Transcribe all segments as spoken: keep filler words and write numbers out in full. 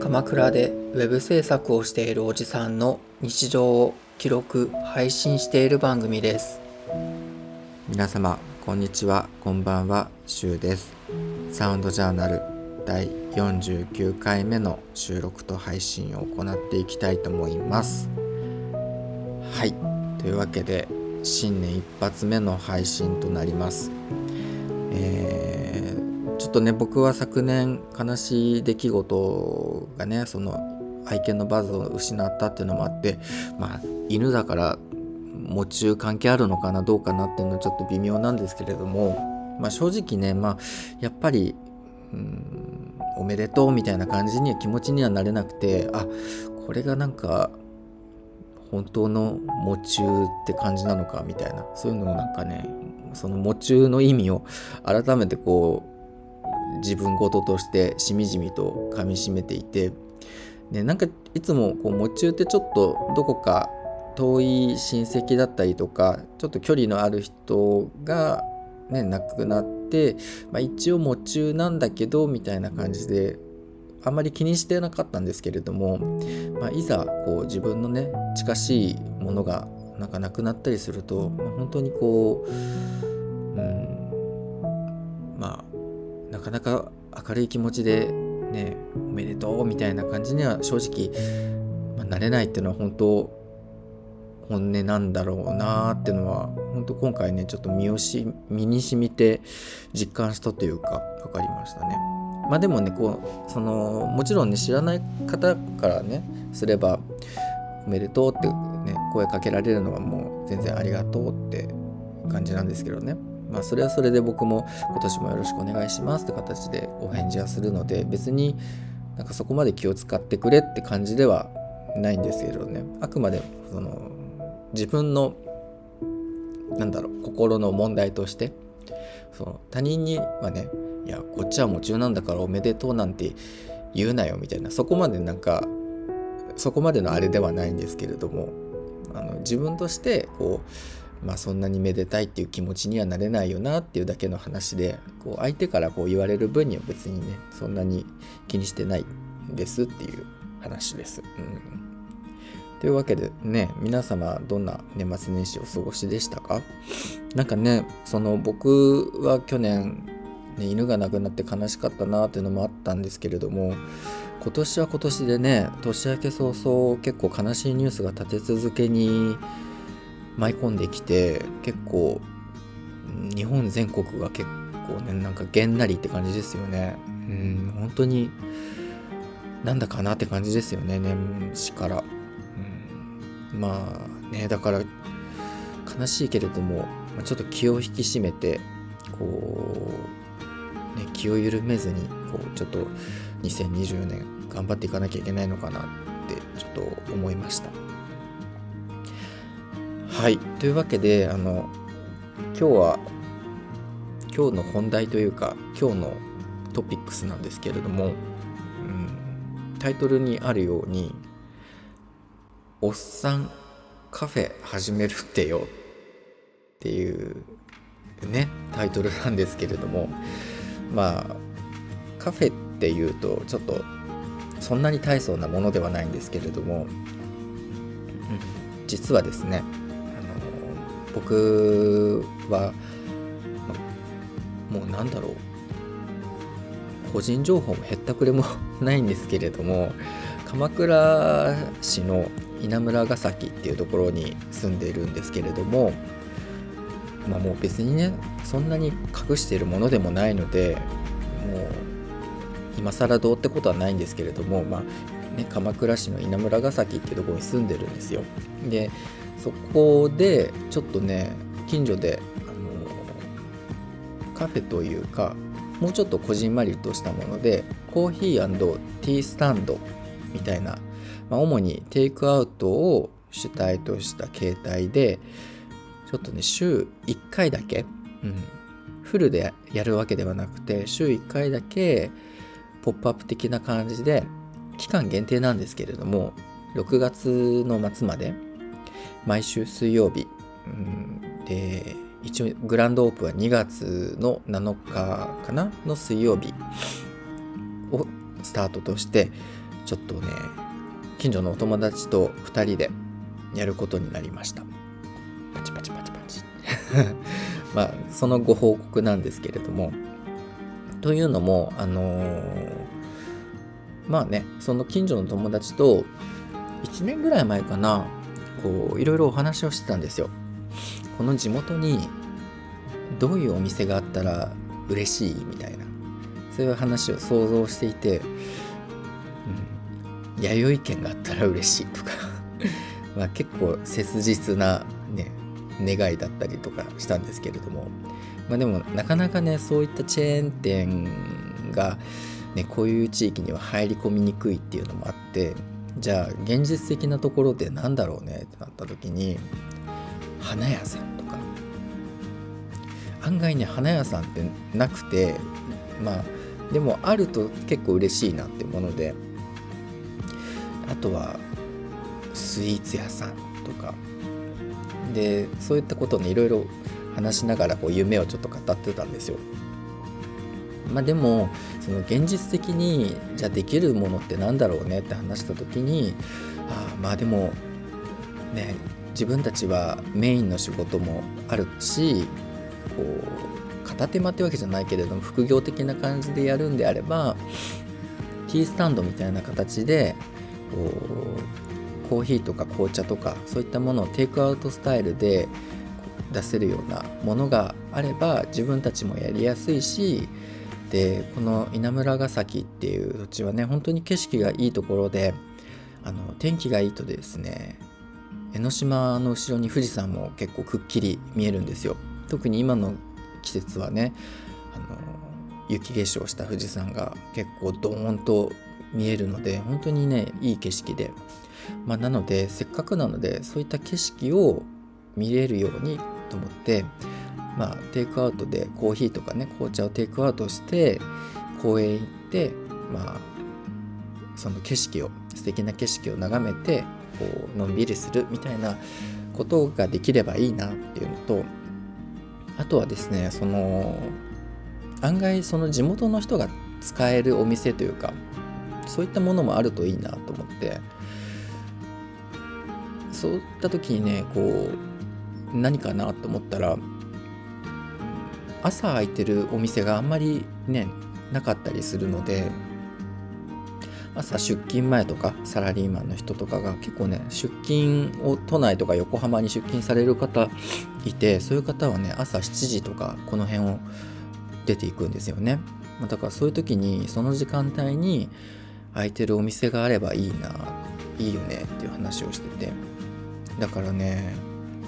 鎌倉でウェブ制作をしているおじさんの日常を記録配信している番組です。皆様こんにちは、こんばんは、しゅうです。サウンドジャーナル第よんじゅうきゅうかいめの収録と配信を行っていきたいと思います。はい、というわけで新年一発目の配信となります。えー、ちょっとね、僕は昨年悲しい出来事がね、その愛犬のバズを失ったっていうのもあって、まあ、犬だから喪中関係あるのかなどうかなっていうのはちょっと微妙なんですけれども、まあ、正直ね、まあ、やっぱりうーんおめでとうみたいな感じには気持ちにはなれなくて、あ、これがなんか本当の喪中って感じなのかみたいな、そういうのをなんかね、その喪中の意味を改めてこう自分事としてしみじみと噛みしめていて、ね、なんかいつもこう喪中ってちょっとどこか遠い親戚だったりとかちょっと距離のある人が、ね、亡くなって、まあ、一応喪中なんだけどみたいな感じであんまり気にしてなかったんですけれども、まあ、いざこう自分のね近しいものがなんかなくなったりすると、まあ、本当にこう、うん、まあなかなか明るい気持ちでね、おめでとうみたいな感じには正直、まあ、なれないっていうのは本当本音なんだろうなーっていうのは本当今回ねちょっと身をし身に染みて実感したというか分かりましたね。まあでもね、こうそのもちろんね知らない方からねすればおめでとうってね声かけられるのはもう全然ありがとうって感じなんですけどね。まあそれはそれで僕も今年もよろしくお願いしますって形でお返事はするので、別になんかそこまで気を使ってくれって感じではないんですけどね。あくまでその自分のなんだろう心の問題としてその他人にはね、いやこっちは喪中なんだからおめでとうなんて言うなよみたいな、そこまでなんかそこまでのあれではないんですけれども、あの自分としてこう、まあ、そんなにめでたいっていう気持ちにはなれないよなっていうだけの話で、こう相手からこう言われる分には別にねそんなに気にしてないですっていう話です。うんというわけでね、皆様どんな年末年始をお過ごしでしたか？なんかね、その僕は去年、ね、犬が亡くなって悲しかったなっていうのもあったんですけれども、今年は今年でね、年明け早々結構悲しいニュースが立て続けに舞い込んできて、結構日本全国が結構ね、なんかげんなりって感じですよね。うん、本当になんだかなって感じですよね、年始から。まあね、だから悲しいけれどもちょっと気を引き締めてこう、ね、気を緩めずにこうちょっとにせんにじゅうねん頑張っていかなきゃいけないのかなってちょっと思いました。はい、というわけであの今日は今日の本題というか今日のトピックスなんですけれども、うん、タイトルにあるようにおっさんカフェ始めるってよっていうねタイトルなんですけれども、まあカフェっていうとちょっとそんなに大層なものではないんですけれども、実はですね、あの僕はもうなんだろう個人情報もへったくれもないんですけれども、鎌倉市の稲村ヶ崎っていうところに住んでいるんですけれども、まあもう別にねそんなに隠しているものでもないので、もう今更どうってことはないんですけれども、まあね、鎌倉市の稲村ヶ崎っていうところに住んでるんですよ。でそこでちょっとね近所であのカフェというかもうちょっとこじんまりとしたものでコーヒー&ティースタンドみたいな、まあ、主にテイクアウトを主体とした形態でちょっとね週いっかいだけ、うん、フルでやるわけではなくて週いっかいだけポップアップ的な感じで期間限定なんですけれどもろくがつの末まで毎週水曜日、うん、で一応グランドオープンはにがつのなのかかなの水曜日をスタートとしてちょっとね近所のお友達とふたりでやることになりました。パチパチパチパチまあそのご報告なんですけれども、というのもあのー、まあねその近所の友達といちねんぐらい前かな、こういろいろお話をしてたんですよ。この地元にどういうお店があったら嬉しいみたいな、そういう話を想像していて、うん、弥生県があったら嬉しいとかまあ結構切実なね願いだったりとかしたんですけれども、まあでもなかなかねそういったチェーン店が、ね、こういう地域には入り込みにくいっていうのもあって、じゃあ現実的なところでなんだろうねってなった時に、花屋さんとか、案外ね花屋さんってなくて、まあでもあると結構嬉しいなってもので、あとはスイーツ屋さんとかで、そういったことをねいろいろ話しながらこう夢をちょっと語ってたんですよ。まあでもその現実的にじゃあできるものってなんだろうねって話した時に、あまあでもね自分たちはメインの仕事もあるし、こう片手間ってわけじゃないけれども副業的な感じでやるんであれば、ティースタンドみたいな形でこうコーヒーとか紅茶とかそういったものをテイクアウトスタイルで出せるようなものがあれば自分たちもやりやすいし、でこの稲村ヶ崎っていう土地はね本当に景色がいいところで、あの天気がいいとですね、江ノ島の後ろに富士山も結構くっきり見えるんですよ。特に今の季節はね、あの雪化粧した富士山が結構ドーンと見えるので本当にねいい景色で、まあ、なのでせっかくなのでそういった景色を見れるようにと思って、まあ、テイクアウトでコーヒーとかね紅茶をテイクアウトして公園行って、まあ、その景色を素敵な景色を眺めてこうのんびりするみたいなことができればいいなっていうのと、あとはですねその案外その地元の人が使えるお店というかそういったものもあるといいなと思って、そういった時にねこう何かなと思ったら、朝開いてるお店があんまりねなかったりするので、朝出勤前とかサラリーマンの人とかが結構ね出勤を都内とか横浜に出勤される方いて、そういう方はね朝しちじとかこの辺を出ていくんですよね。だからそういう時にその時間帯に開いてるお店があればいいないいよねっていう話をしてて、だからね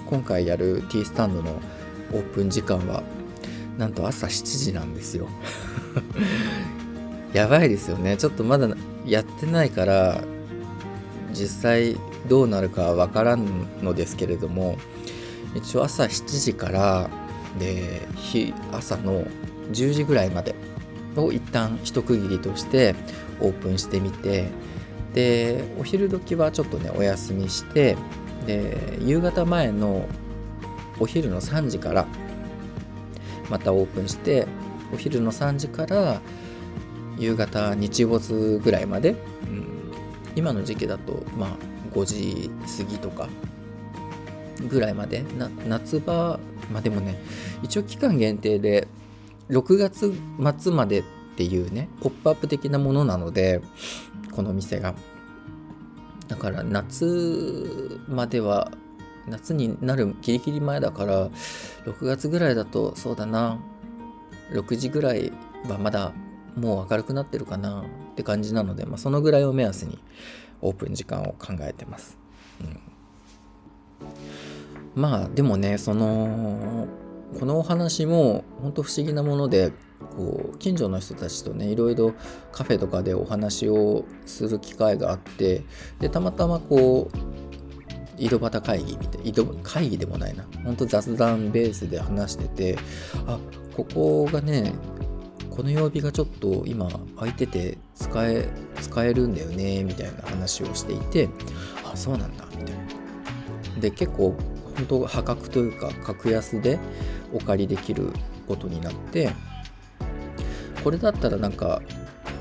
今回やるティースタンドのオープン時間はなんと朝しちじなんですよやばいですよね。ちょっとまだやってないから実際どうなるかは分からんのですけれども、一応朝しちじからで朝のじゅうじぐらいまでを一旦一区切りとしてオープンしてみて、でお昼時はちょっとねお休みして、で夕方前のお昼のさんじからまたオープンして、お昼のさんじから夕方日没ぐらいまで、うん、今の時期だとまあごじ過ぎとかぐらいまでな、夏場まあでもね一応期間限定でろくがつ末までっていうねポップアップ的なものなので、この店がだから夏までは夏になるギリギリ前だからろくがつぐらいだとそうだなろくじぐらいはまだもう明るくなってるかなって感じなので、まあ、そのぐらいを目安にオープン時間を考えてます、うん、まあでもねそのこのお話も本当不思議なもので、こう近所の人たちとねいろいろカフェとかでお話をする機会があって、でたまたまこう井戸端会議みたい井戸会議でもないな本当雑談ベースで話してて、あここがねこの曜日がちょっと今空いてて使え使えるんだよねみたいな話をしていて、あそうなんだみたいな、で結構本当破格というか格安でお借りできることになって、これだったらなんか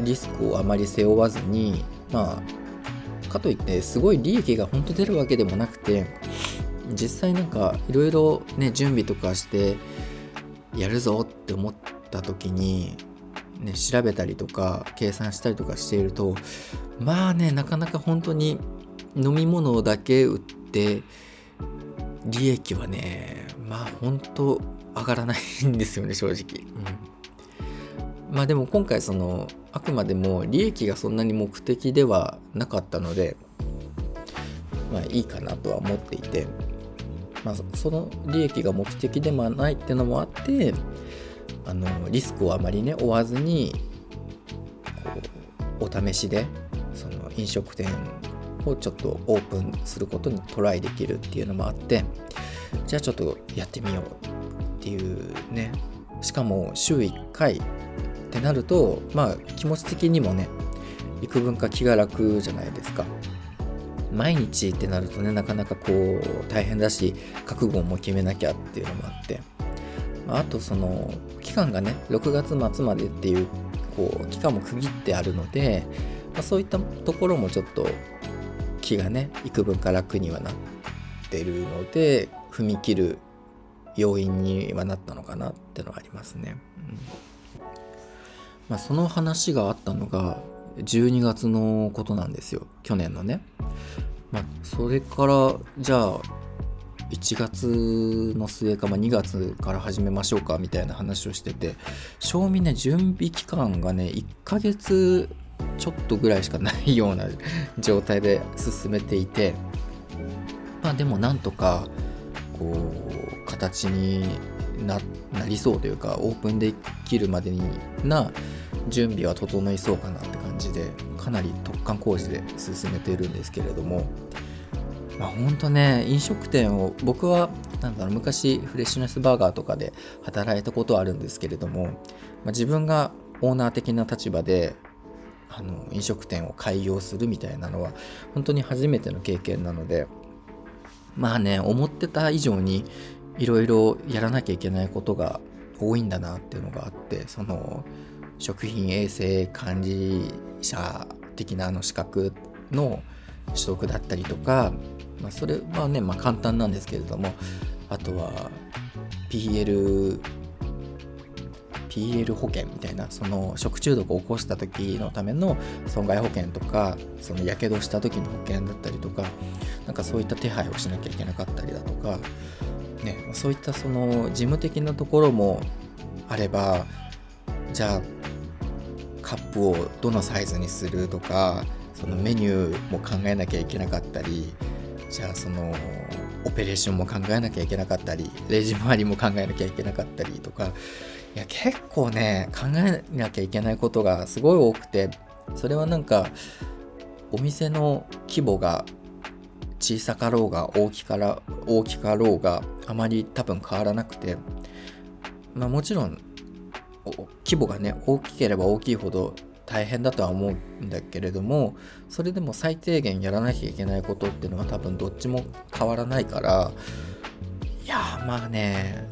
リスクをあまり背負わずにまあかといってすごい利益が本当出るわけでもなくて、実際なんかいろいろね準備とかしてやるぞって思った時にね、調べたりとか計算したりとかしていると、まあねなかなか本当に飲み物だけ売って利益はねまあ本当上がらないんですよね正直、うん、まあでも今回そのあくまでも利益がそんなに目的ではなかったのでまあいいかなとは思っていて、まあ、その利益が目的でもないってのもあってあのリスクをあまりね負わずにお試しでその飲食店をちょっとオープンすることにトライできるっていうのもあって、じゃあちょっとやってみようっていうね、しかも週いっかいってなるとまあ気持ち的にもね幾分か気が楽じゃないですか。毎日ってなるとねなかなかこう大変だし覚悟も決めなきゃっていうのもあって、あとその期間がねろくがつ末までっていう、こう期間も区切ってあるので、まあ、そういったところもちょっと気がね幾分か楽にはなってるので踏み切る要因にはなったのかなってのはありますね、うんまあ、その話があったのがじゅうにがつのことなんですよ、去年のね、まあ、それからじゃあいちがつの末か、まあ、にがつから始めましょうかみたいな話をしてて、正味ね準備期間がねいっかげつちょっとぐらいしかないような状態で進めていて、まあでもなんとかこう形に な, なりそうというかオープンできるまでにな準備は整いそうかなって感じで、かなり突貫工事で進めているんですけれども、まあ、ほんとね飲食店を僕はなんだろう昔フレッシュネスバーガーとかで働いたことはあるんですけれども、まあ、自分がオーナー的な立場であの飲食店を開業するみたいなのは本当に初めての経験なので、まあね思ってた以上にいろいろやらなきゃいけないことが多いんだなっていうのがあって、その食品衛生管理者的なあの資格の取得だったりとか、まあ、それはね、まあ、簡単なんですけれども、あとは ピーエル ピーエル 保険みたいな、その食中毒を起こした時のための損害保険とか、そのやけどした時の保険だったりとか、なんかそういった手配をしなきゃいけなかったりだとか、ね、そういったその事務的なところもあれば、じゃあカップをどのサイズにするとか、そのメニューも考えなきゃいけなかったり、じゃあそのオペレーションも考えなきゃいけなかったり、レジ回りも考えなきゃいけなかったりとか、いや結構ね考えなきゃいけないことがすごい多くて、それはなんかお店の規模が小さかろうが大きから大きかろうがあまり多分変わらなくて、まあもちろん規模がね大きければ大きいほど大変だとは思うんだけれども、それでも最低限やらなきゃいけないことっていうのは多分どっちも変わらないから、いやーまあね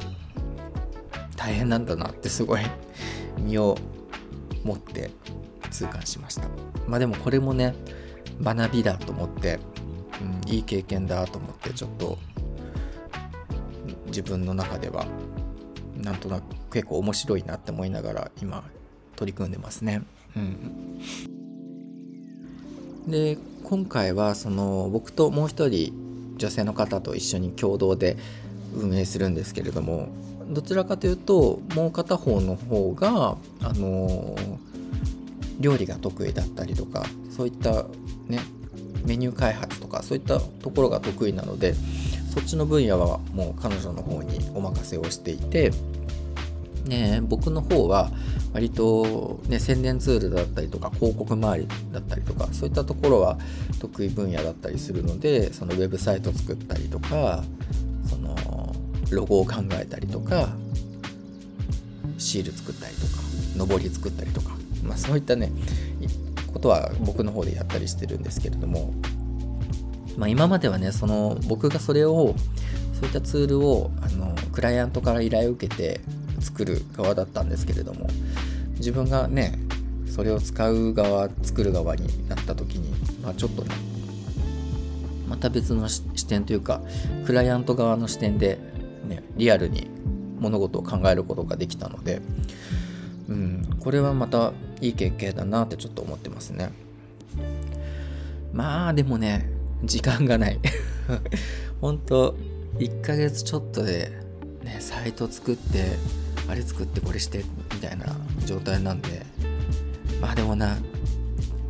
大変なんだなってすごい身をもって痛感しました。まあでもこれもね学びだと思って、うん、いい経験だと思ってちょっと自分の中ではなんとなく結構面白いなって思いながら今取り組んでますね、うん、で今回はその僕ともう一人女性の方と一緒に共同で運営するんですけれども、どちらかというともう片方の方があの料理が得意だったりとか、そういったねメニュー開発とかそういったところが得意なので、そっちの分野はもう彼女の方にお任せをしていて、ね、僕の方は割と、ね、宣伝ツールだったりとか広告周りだったりとか、そういったところは得意分野だったりするので、そのウェブサイト作ったりとか、そのロゴを考えたりとか、シール作ったりとか、のぼり作ったりとか、まあ、そういったねことは僕の方でやったりしてるんですけれども、まあ、今まではねその僕がそれをそういったツールをあのクライアントから依頼を受けて作る側だったんですけれども、自分がねそれを使う側作る側になった時に、まあ、ちょっとねまた別の視点というかクライアント側の視点で、ね、リアルに物事を考えることができたので、うん、これはまたいい経験だなってちょっと思ってますね。まあでもね時間がない本当いっかげつちょっとで、ね、サイト作ってあれ作ってこれしてみたいな状態なんで、まあでもな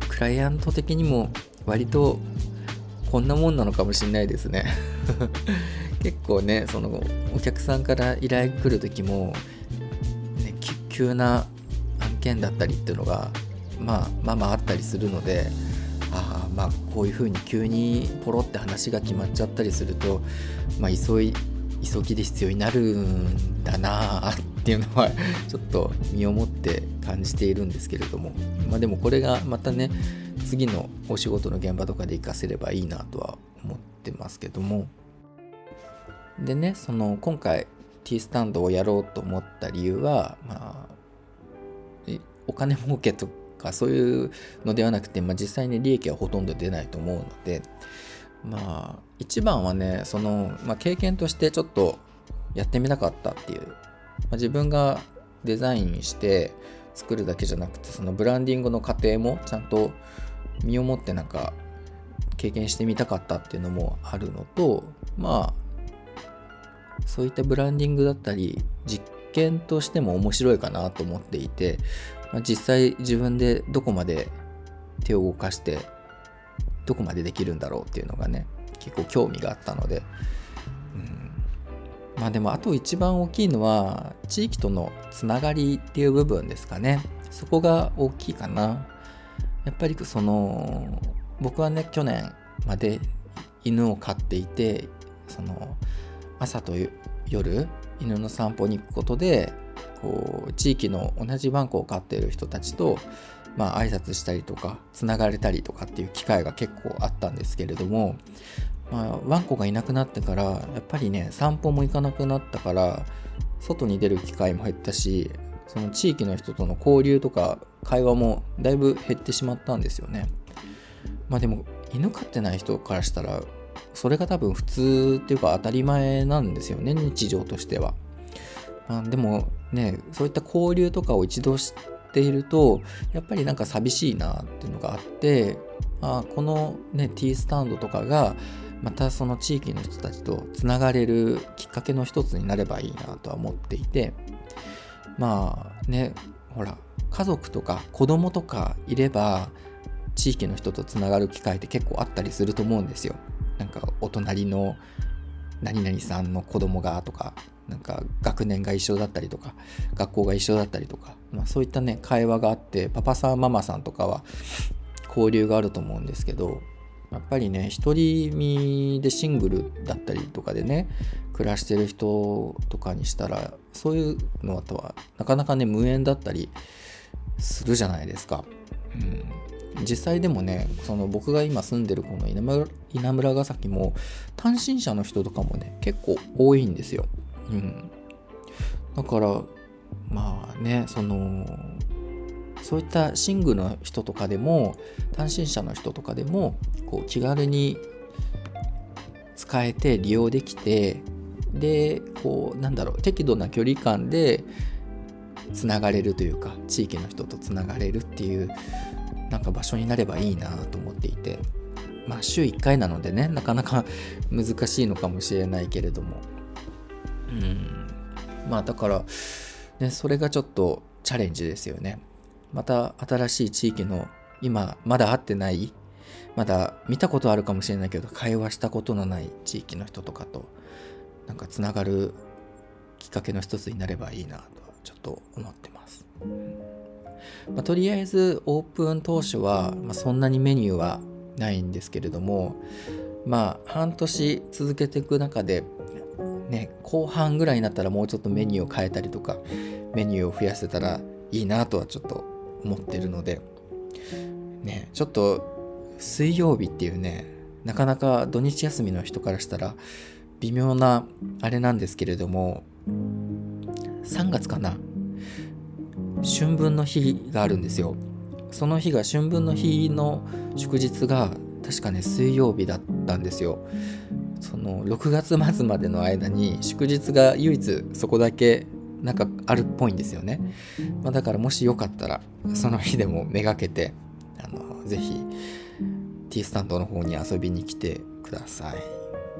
クライアント的にも割とこんなもんなのかもしれないですね結構ねそのお客さんから依頼来る時も、ね、急な案件だったりっていうのが、まあ、まあまああったりするので、あまあこういう風に急にポロって話が決まっちゃったりすると、まあ、急い急ぎで必要になるんだなっていうのはちょっと身をもって感じているんですけれども、まあ、でもこれがまたね次のお仕事の現場とかで活かせればいいなとは思ってますけども。でねその今回 T スタンドをやろうと思った理由は、まあ、お金儲けとかそういうのではなくて、まあ、実際に利益はほとんど出ないと思うので、まあ一番はねその、まあ、経験としてちょっとやってみたかったっていう、まあ、自分がデザインして作るだけじゃなくてそのブランディングの過程もちゃんと身をもってなんか経験してみたかったっていうのもあるのと、まあそういったブランディングだったり実験としても面白いかなと思っていて、まあ、実際自分でどこまで手を動かしてどこまでできるんだろうっていうのがね結構興味があったので、うん、まあでもあと一番大きいのは地域とのつながりっていう部分ですかね。そこが大きいかな。やっぱりその僕はね去年まで犬を飼っていて、その朝と夜犬の散歩に行くことでこう地域の同じワンコを飼っている人たちとまあ挨拶したりとかつながれたりとかっていう機会が結構あったんですけれども、まあ、ワンコがいなくなってからやっぱりね散歩も行かなくなったから外に出る機会も減ったし、その地域の人との交流とか会話もだいぶ減ってしまったんですよね。まあでも犬飼ってない人からしたらそれが多分普通っていうか当たり前なんですよね日常としては。まあ、でもねそういった交流とかを一度知っているとやっぱりなんか寂しいなっていうのがあって、あこの、ね、T スタンドとかがまたその地域の人たちとつながれるきっかけの一つになればいいなとは思っていて、まあねほら家族とか子供とかいれば地域の人とつながる機会って結構あったりすると思うんですよ。なんかお隣の何々さんの子供がとか、なんか学年が一緒だったりとか学校が一緒だったりとか、まあ、そういったね会話があってパパさんママさんとかは交流があると思うんですけど、やっぱりね一人身でシングルだったりとかでね暮らしてる人とかにしたらそういうのとはなかなかね無縁だったりするじゃないですか。うん実際でもねその僕が今住んでるこの稲村、稲村ヶ崎も単身者の人とかもね結構多いんですよ、うん、だからまあねそのそういったシングルの人とかでも単身者の人とかでもこう気軽に使えて利用できて、でこうなんだろう適度な距離感でつながれるというか地域の人とつながれるっていうなんか場所になればいいなと思っていて、まあ週いっかいなのでねなかなか難しいのかもしれないけれども、うんまあだから、ね、それがちょっとチャレンジですよね。また新しい地域の今まだ会ってないまだ見たことあるかもしれないけど会話したことのない地域の人とかとなんかつながるきっかけの一つになればいいなとちょっと思ってます。まあ、とりあえずオープン当初は、まあ、そんなにメニューはないんですけれども、まあ半年続けていく中で、ね、後半ぐらいになったらもうちょっとメニューを変えたりとかメニューを増やせたらいいなとはちょっと思ってるので、ね、ちょっと水曜日っていうねなかなか土日休みの人からしたら微妙なあれなんですけれども、さんがつかな春分の日があるんですよ。その日が春分の日の祝日が確かね水曜日だったんですよ。そのろくがつ末までの間に祝日が唯一そこだけなんかあるっぽいんですよね、まあ、だからもしよかったらその日でもめがけてあのぜひ T スタンドの方に遊びに来てください、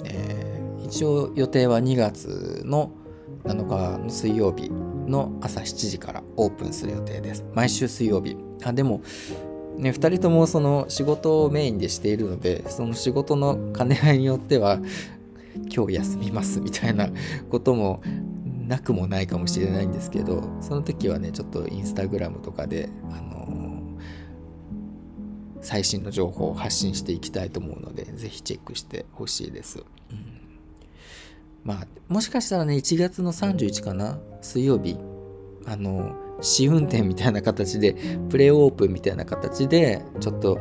えー、一応予定はにがつのなのかの水曜日の朝しちじからオープンする予定です。毎週水曜日。あでも、ね、ふたりともその仕事をメインでしているので、その仕事の兼ね合いによっては今日休みますみたいなこともなくもないかもしれないんですけど、その時はねちょっとインスタグラムとかで、あのー、最新の情報を発信していきたいと思うのでぜひチェックしてほしいです、うん。まあ、もしかしたらねいちがつのさんじゅういちかな水曜日あの試運転みたいな形でプレオープンみたいな形でちょっと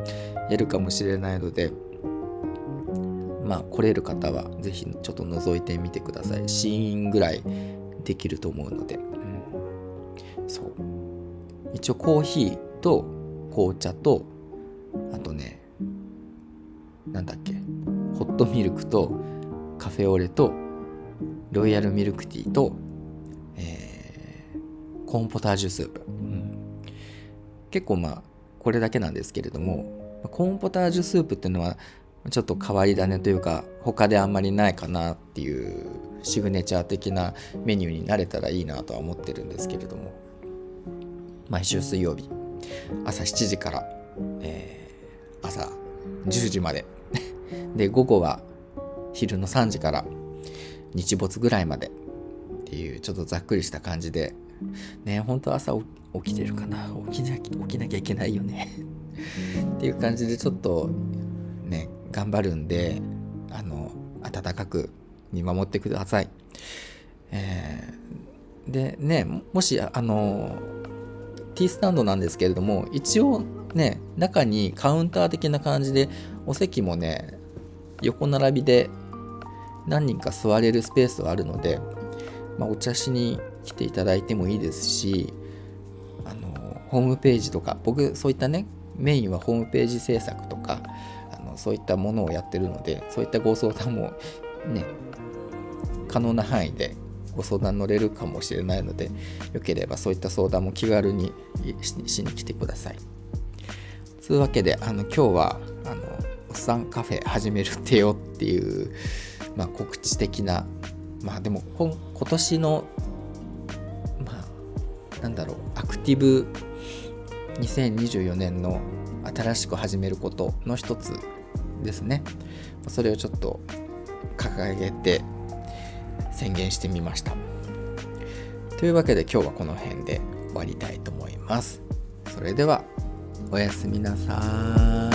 やるかもしれないので、まあ来れる方はぜひちょっと覗いてみてください。試飲ぐらいできると思うので、うん、そう一応コーヒーと紅茶とあとねなんだっけホットミルクとカフェオレとロイヤルミルクティーと、えー、コーンポタージュスープ、うん、結構まあこれだけなんですけれども、コーンポタージュスープっていうのはちょっと変わり種というか他であんまりないかなっていうシグネチャー的なメニューになれたらいいなとは思ってるんですけれども、毎週水曜日朝しちじから、えー、朝じゅうじまでで午後は昼のさんじから日没ぐらいまでっていうちょっとざっくりした感じでね、本当朝起きてるかな起きなきゃ、起きなきゃいけないよねっていう感じでちょっとね頑張るんで、あの温かく見守ってください、えー、でねもしあの T スタンドなんですけれども一応ね中にカウンター的な感じでお席もね横並びで何人か座れるスペースはあるので、まあ、お茶しに来ていただいてもいいですし、あのホームページとか僕そういったねメインはホームページ制作とかあのそういったものをやってるので、そういったご相談もね可能な範囲でご相談乗れるかもしれないので、よければそういった相談も気軽に し, しに来てください。というわけであの今日はあのおっさんカフェ始めるってよっていうまあ、告知的な、まあでも今年のまあなんだろうアクティブにせんにじゅうよねんの新しく始めることの一つですね。それをちょっと掲げて宣言してみました。というわけで今日はこの辺で終わりたいと思います。それではおやすみなさい。